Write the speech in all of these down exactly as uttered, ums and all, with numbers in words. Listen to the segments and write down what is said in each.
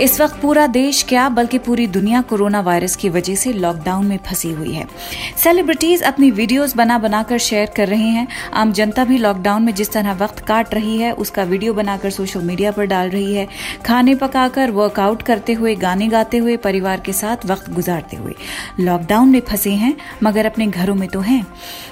इस वक्त पूरा देश क्या बल्कि पूरी दुनिया कोरोना वायरस की वजह से लॉकडाउन में फंसी हुई है। सेलिब्रिटीज अपनी वीडियोस बना बनाकर शेयर कर रहे हैं। आम जनता भी लॉकडाउन में जिस तरह वक्त काट रही है उसका वीडियो बनाकर सोशल मीडिया पर डाल रही है। खाने पकाकर, वर्कआउट करते हुए, गाने गाते हुए, परिवार के साथ वक्त गुजारते हुए लॉकडाउन में फंसे हैं, मगर अपने घरों में तो हैं।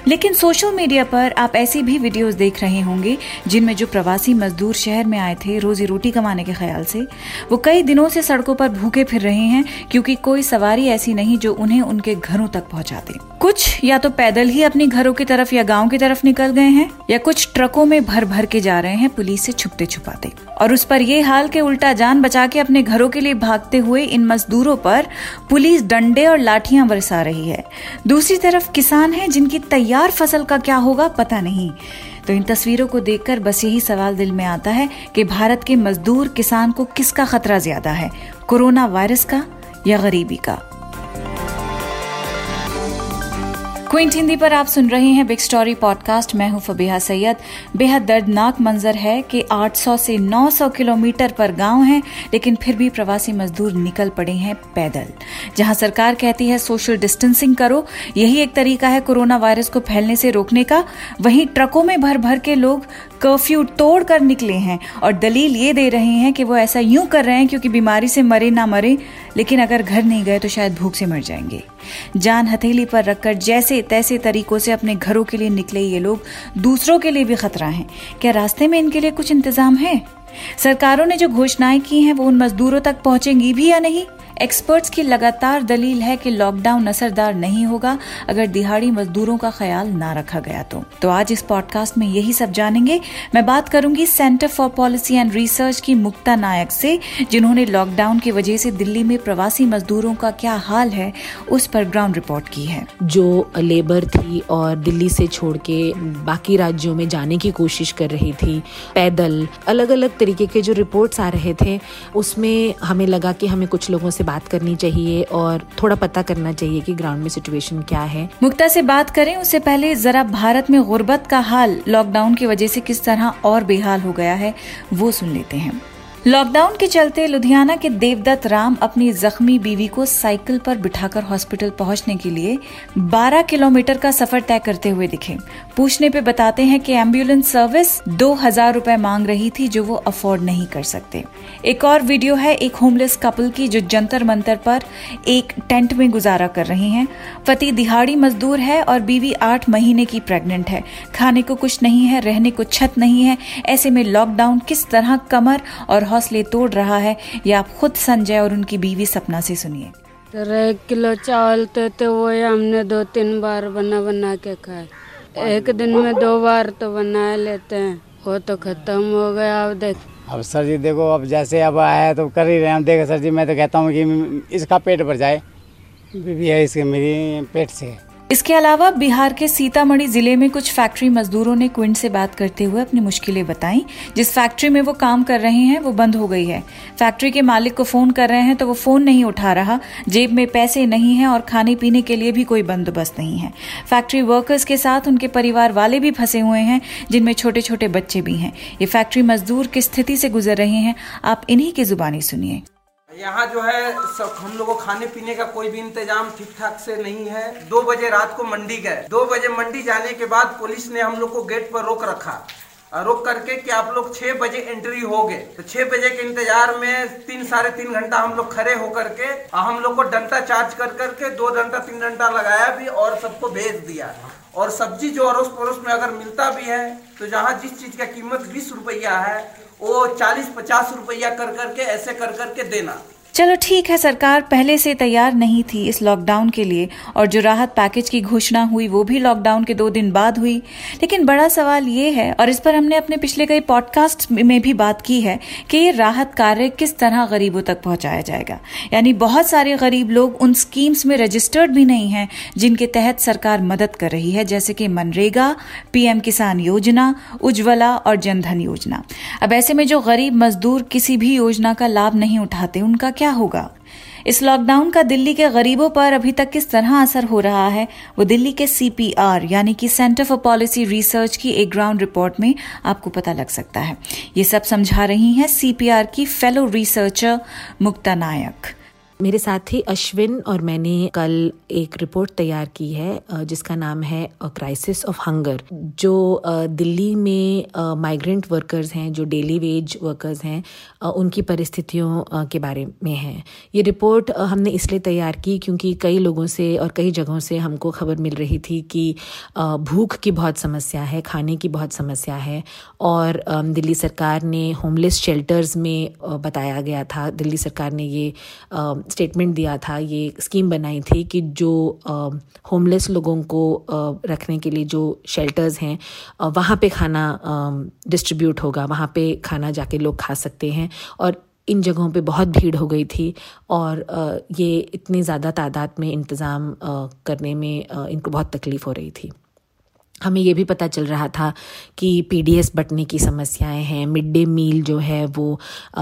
लेकिन सोशल मीडिया पर आप ऐसी भी वीडियोस देख रहे होंगे जिनमें जो प्रवासी मजदूर शहर में आए थे रोजी रोटी कमाने के ख्याल से, वो कई से सड़कों पर भूखे फिर रहे हैं क्योंकि कोई सवारी ऐसी नहीं जो उन्हें उनके घरों तक पहुंचा दे। कुछ या तो पैदल ही अपने घरों की तरफ या गांव की तरफ निकल गए हैं, या कुछ ट्रकों में भर भर के जा रहे हैं पुलिस से छुपते छुपाते। और उस पर ये हाल के उल्टा जान बचा के अपने घरों के लिए भागते हुए इन मजदूरों पर पुलिस डंडे और लाठियां बरसा रही है। दूसरी तरफ किसान है जिनकी तैयार फसल का क्या होगा पता नहीं। तो इन तस्वीरों को देखकर बस यही सवाल दिल में आता है कि भारत के मजदूर किसान को किसका खतरा ज्यादा है, कोरोना वायरस का या गरीबी का। क्विंट हिंदी पर आप सुन रहे हैं बिग स्टोरी पॉडकास्ट। मैं हूं फबीहा सैयद। बेहद दर्दनाक मंजर है कि आठ सौ से नौ सौ किलोमीटर पर गांव हैं, लेकिन फिर भी प्रवासी मजदूर निकल पड़े हैं पैदल। जहां सरकार कहती है सोशल डिस्टेंसिंग करो, यही एक तरीका है कोरोना वायरस को फैलने से रोकने का, वहीं ट्रकों में भर भर के लोग कर्फ्यू तोड़ कर निकले हैं और दलील ये दे रहे हैं कि वो ऐसा यूं कर रहे हैं क्योंकि बीमारी से मरे ना मरे, लेकिन अगर घर नहीं गए तो शायद भूख से मर जाएंगे। जान हथेली पर रखकर जैसे तैसे तरीकों से अपने घरों के लिए निकले ये लोग दूसरों के लिए भी खतरा हैं। क्या रास्ते में इनके लिए कुछ इंतजाम है? सरकारों ने जो घोषणाएं की हैं वो उन मजदूरों तक पहुंचेंगी भी या नहीं? एक्सपर्ट्स की लगातार दलील है कि लॉकडाउन असरदार नहीं होगा अगर दिहाड़ी मजदूरों का ख्याल ना रखा गया तो। तो आज इस पॉडकास्ट में यही सब जानेंगे। मैं बात करूंगी centre for policy and research की मुक्ता नायक से, जिन्होंने लॉकडाउन की वजह से दिल्ली में प्रवासी मजदूरों का क्या हाल है उस पर ग्राउंड रिपोर्ट की है। जो लेबर थी और दिल्ली से छोड़ के बाकी राज्यों में जाने की कोशिश कर रही थी पैदल, अलग अलग तरीके के जो रिपोर्ट्स आ रहे थे उसमें हमें लगा कि हमें कुछ लोगों से बात करनी चाहिए और थोड़ा पता करना चाहिए कि ग्राउंड में सिचुएशन क्या है। मुक्ता से बात करें उससे पहले जरा भारत में गुर्बत का हाल लॉकडाउन की वजह से किस तरह और बेहाल हो गया है वो सुन लेते हैं। लॉकडाउन के चलते लुधियाना के देवदत्त राम अपनी जख्मी बीवी को साइकिल पर बिठाकर हॉस्पिटल पहुंचने के लिए बारह किलोमीटर का सफर तय करते हुए दिखे। पूछने पे बताते हैं कि एम्बुलेंस सर्विस दो हजार रूपए मांग रही थी जो वो अफोर्ड नहीं कर सकते। एक और वीडियो है एक होमलेस कपल की जो जंतर मंतर पर एक टेंट में गुजारा कर रहे हैं। पति दिहाड़ी मजदूर है और बीवी आठ महीने की प्रेग्नेंट है। खाने को कुछ नहीं है, रहने को छत नहीं है। ऐसे में लॉकडाउन किस तरह कमर और हौसले तोड़ रहा है, ये आप खुद संजय और उनकी बीवी सपना से सुनिए। तो एक किलो चावल थे तो वो हमने दो तीन बार बना बना के खाए। एक दिन में दो बार तो बना लेते हैं, वो तो खत्म हो गया। अब देख अब सर जी देखो, अब जैसे अब आया तो कर ही रहे हम। देखो सर जी, मैं तो कहता हूँ कि इसका पेट भर जाए, बीवी है इसके मेरी पेट से। इसके अलावा बिहार के सीतामढ़ी जिले में कुछ फैक्ट्री मजदूरों ने क्विंट से बात करते हुए अपनी मुश्किलें बताई। जिस फैक्ट्री में वो काम कर रहे हैं वो बंद हो गई है। फैक्ट्री के मालिक को फोन कर रहे हैं तो वो फोन नहीं उठा रहा, जेब में पैसे नहीं है और खाने पीने के लिए भी कोई बंदोबस्त नहीं है। फैक्ट्री वर्कर्स के साथ उनके परिवार वाले भी फंसे हुए हैं जिनमें छोटे छोटे बच्चे भी हैं। ये फैक्ट्री मजदूर किस स्थिति से गुजर रहे हैं आप इन्हीं की जुबानी सुनिए। यहाँ जो है सब हम लोगों को खाने पीने का कोई भी इंतजाम ठीक ठाक से नहीं है। दो बजे रात को मंडी गए, दो बजे मंडी जाने के बाद पुलिस ने हम लोग को गेट पर रोक रखा, रोक करके कि आप लोग छह बजे एंट्री होगे। तो छह बजे के इंतजार में तीन साढ़े तीन घंटा हम लोग खड़े होकर के हम लोग को डंडा चार्ज कर करके दो डंडा तीन डंडा लगाया भी और सबको भेज दिया। और सब्जी जो अड़ोस पड़ोस में अगर मिलता भी है तो जहाँ जिस चीज का कीमत बीस रुपया है वो चालीस पचास रुपया कर करके ऐसे कर करके देना। चलो ठीक है, सरकार पहले से तैयार नहीं थी इस लॉकडाउन के लिए और जो राहत पैकेज की घोषणा हुई वो भी लॉकडाउन के दो दिन बाद हुई। लेकिन बड़ा सवाल ये है, और इस पर हमने अपने पिछले कई पॉडकास्ट में भी बात की है, कि ये राहत कार्य किस तरह गरीबों तक पहुंचाया जाएगा। यानी बहुत सारे गरीब लोग उन स्कीम्स में रजिस्टर्ड भी नहीं हैं जिनके तहत सरकार मदद कर रही है, जैसे कि मनरेगा, पीएम किसान योजना, उज्ज्वला और जनधन योजना। अब ऐसे में जो गरीब मजदूर किसी भी योजना का लाभ नहीं उठाते उनका होगा। इस लॉकडाउन का दिल्ली के गरीबों पर अभी तक किस तरह असर हो रहा है वो दिल्ली के सी पी आर यानी कि सेंटर फॉर पॉलिसी रिसर्च की एक ग्राउंड रिपोर्ट में आपको पता लग सकता है। ये सब समझा रही हैं सी पी आर की फेलो रिसर्चर मुक्ता नायक। मेरे साथ ही अश्विन और मैंने कल एक रिपोर्ट तैयार की है जिसका नाम है क्राइसिस ऑफ हंगर, जो दिल्ली में माइग्रेंट वर्कर्स हैं, जो डेली वेज वर्कर्स हैं, उनकी परिस्थितियों के बारे में है। ये रिपोर्ट हमने इसलिए तैयार की क्योंकि कई लोगों से और कई जगहों से हमको खबर मिल रही थी कि भूख की बहुत समस्या है, खाने की बहुत समस्या है, और दिल्ली सरकार ने होमलेस शेल्टर्स में बताया गया था, दिल्ली सरकार ने ये स्टेटमेंट दिया था, ये स्कीम बनाई थी कि जो होमलेस लोगों को आ, रखने के लिए जो शेल्टर्स हैं आ, वहाँ पे खाना डिस्ट्रीब्यूट होगा, वहाँ पे खाना जाके लोग खा सकते हैं। और इन जगहों पे बहुत भीड़ हो गई थी और आ, ये इतनी ज़्यादा तादाद में इंतज़ाम करने में आ, इनको बहुत तकलीफ़ हो रही थी। हमें ये भी पता चल रहा था कि पी डी एस बंटने की समस्याएं हैं, मिड डे मील जो है वो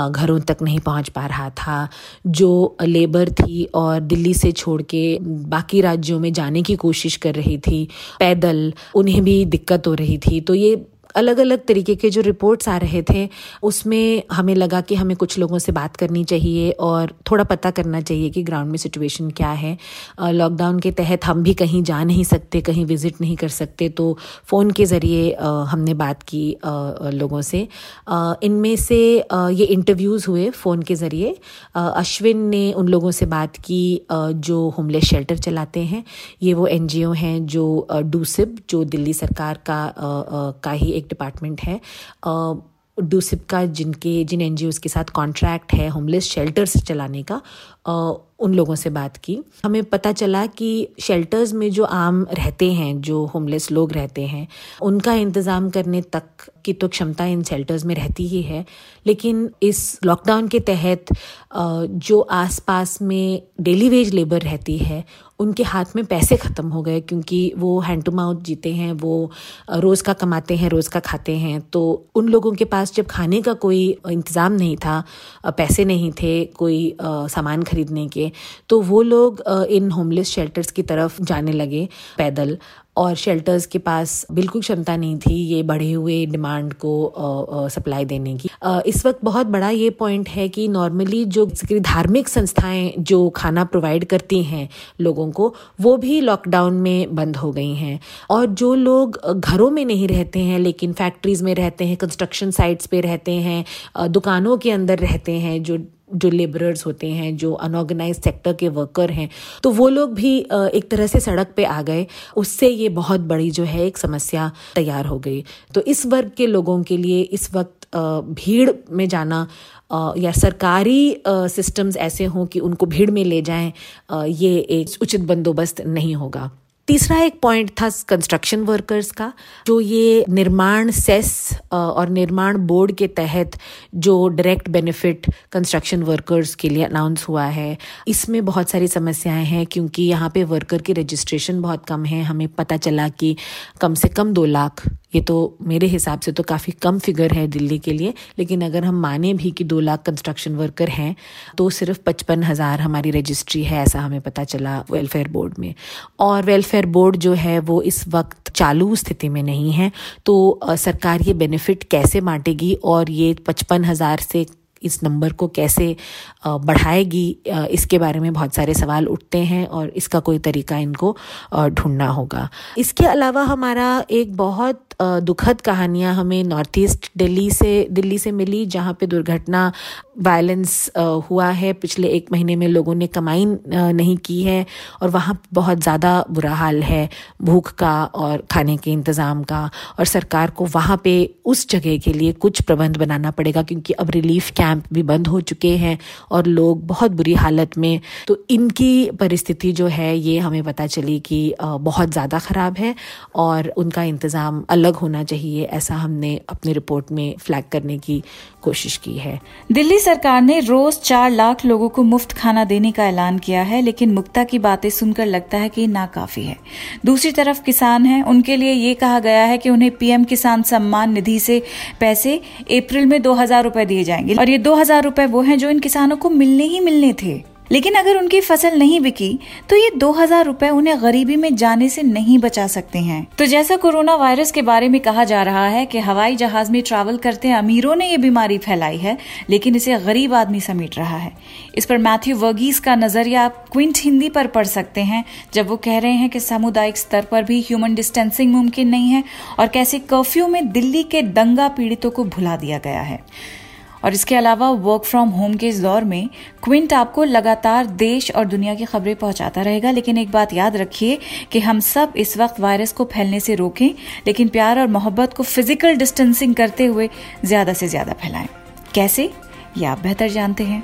घरों तक नहीं पहुंच पा रहा था, जो लेबर थी और दिल्ली से छोड़ के बाकी राज्यों में जाने की कोशिश कर रही थी पैदल, उन्हें भी दिक्कत हो रही थी। तो ये अलग अलग तरीके के जो रिपोर्ट्स आ रहे थे उसमें हमें लगा कि हमें कुछ लोगों से बात करनी चाहिए और थोड़ा पता करना चाहिए कि ग्राउंड में सिचुएशन क्या है। लॉकडाउन के तहत हम भी कहीं जा नहीं सकते, कहीं विजिट नहीं कर सकते, तो फ़ोन के ज़रिए हमने बात की लोगों से। इनमें से ये इंटरव्यूज़ हुए फ़ोन के ज़रिए। अश्विन ने उन लोगों से बात की जो होमलेस शेल्टर चलाते हैं। ये वो एन जी ओ हैं जो डूसिब, जो दिल्ली सरकार का का ही डिपार्टमेंट है, डूसिब का, जिनके जिन एन जी ओज़ के साथ कॉन्ट्रैक्ट है होमलेस शेल्टर्स चलाने का, उन लोगों से बात की। हमें पता चला कि शेल्टर्स में जो आम रहते हैं, जो होमलेस लोग रहते हैं, उनका इंतज़ाम करने तक की तो क्षमता इन शेल्टर्स में रहती ही है, लेकिन इस लॉकडाउन के तहत जो आसपास में डेली वेज लेबर रहती है उनके हाथ में पैसे ख़त्म हो गए, क्योंकि वो हैंड टू माउथ जीते हैं, वो रोज़ का कमाते हैं, रोज़ का खाते हैं। तो उन लोगों के पास जब खाने का कोई इंतज़ाम नहीं था, पैसे नहीं थे कोई सामान खरीदने के, तो वो लोग इन होमलेस शेल्टर्स की तरफ जाने लगे पैदल, और शेल्टर्स के पास बिल्कुल क्षमता नहीं थी ये बढ़े हुए डिमांड को सप्लाई देने की। इस वक्त बहुत बड़ा ये पॉइंट है कि नॉर्मली जो धार्मिक संस्थाएं जो खाना प्रोवाइड करती हैं लोगों को, वो भी लॉकडाउन में बंद हो गई हैं, और जो लोग घरों में नहीं रहते हैं लेकिन फैक्ट्रीज़ में रहते हैं, कंस्ट्रक्शन साइट्स पे रहते हैं, दुकानों के अंदर रहते हैं, जो जो लेबरर्स होते हैं, जो अनऑर्गेनाइज सेक्टर के वर्कर हैं, तो वो लोग भी एक तरह से सड़क पे आ गए। उससे ये बहुत बड़ी जो है एक समस्या तैयार हो गई। तो इस वर्ग के लोगों के लिए इस वक्त भीड़ में जाना या सरकारी सिस्टम्स ऐसे हों कि उनको भीड़ में ले जाएं, ये एक उचित बंदोबस्त नहीं होगा। तीसरा एक पॉइंट था कंस्ट्रक्शन वर्कर्स का, जो ये निर्माण सेस और निर्माण बोर्ड के तहत जो डायरेक्ट बेनिफिट कंस्ट्रक्शन वर्कर्स के लिए अनाउंस हुआ है, इसमें बहुत सारी समस्याएं हैं क्योंकि यहाँ पे वर्कर की रजिस्ट्रेशन बहुत कम है। हमें पता चला कि कम से कम दो लाख, ये तो मेरे हिसाब से तो काफ़ी कम फिगर है दिल्ली के लिए, लेकिन अगर हम माने भी कि दो लाख कंस्ट्रक्शन वर्कर हैं तो सिर्फ पचपन हज़ार हमारी रजिस्ट्री है, ऐसा हमें पता चला वेलफेयर बोर्ड में। और वेलफेयर बोर्ड जो है वो इस वक्त चालू स्थिति में नहीं है, तो सरकार ये बेनिफिट कैसे बांटेगी और ये पचपन हज़ार से इस नंबर को कैसे बढ़ाएगी, इसके बारे में बहुत सारे सवाल उठते हैं और इसका कोई तरीका इनको ढूंढना होगा। इसके अलावा हमारा एक बहुत दुखद कहानियाँ हमें नॉर्थ ईस्ट दिल्ली से दिल्ली से मिली, जहाँ पे दुर्घटना वायलेंस हुआ है। पिछले एक महीने में लोगों ने कमाई नहीं की है और वहाँ बहुत ज़्यादा बुरा हाल है भूख का और खाने के इंतज़ाम का, और सरकार को वहाँ पे उस जगह के लिए कुछ प्रबंध बनाना पड़ेगा क्योंकि अब रिलीफ कैंप भी बंद हो चुके हैं और लोग बहुत बुरी हालत में। तो इनकी परिस्थिति जो है ये हमें पता चली कि बहुत ज़्यादा ख़राब है और उनका इंतज़ाम अलग होना चाहिए, ऐसा हमने अपनी रिपोर्ट में फ्लैग करने की कोशिश की है। दिल्ली सरकार ने रोज चार लाख लोगों को मुफ्त खाना देने का ऐलान किया है, लेकिन मुक्ता की बातें सुनकर लगता है कि नाकाफी है। दूसरी तरफ किसान हैं, उनके लिए ये कहा गया है कि उन्हें पी एम किसान सम्मान निधि से पैसे अप्रैल में दो हज़ार रुपये दिए जाएंगे, और ये दो हज़ार रुपये वो हैं जो इन किसानों को मिलने ही मिलने थे। लेकिन अगर उनकी फसल नहीं बिकी तो ये दो हजार रूपए उन्हें गरीबी में जाने से नहीं बचा सकते हैं। तो जैसा कोरोना वायरस के बारे में कहा जा रहा है कि हवाई जहाज में ट्रैवल करते अमीरों ने ये बीमारी फैलाई है, लेकिन इसे गरीब आदमी समेट रहा है। इस पर मैथ्यू वर्गीस का नजरिया आप क्विंट हिंदी पर पढ़ सकते हैं, जब वो कह रहे हैं कि सामुदायिक स्तर पर भी ह्यूमन डिस्टेंसिंग मुमकिन नहीं है और कैसे कर्फ्यू में दिल्ली के दंगा पीड़ितों को भुला दिया गया है। और इसके अलावा वर्क फ्रॉम होम के इस दौर में क्विंट आपको लगातार देश और दुनिया की खबरें पहुंचाता रहेगा, लेकिन एक बात याद रखिए कि हम सब इस वक्त वायरस को फैलने से रोकें, लेकिन प्यार और मोहब्बत को फिजिकल डिस्टेंसिंग करते हुए ज्यादा से ज्यादा फैलाएं। कैसे, ये आप बेहतर जानते हैं।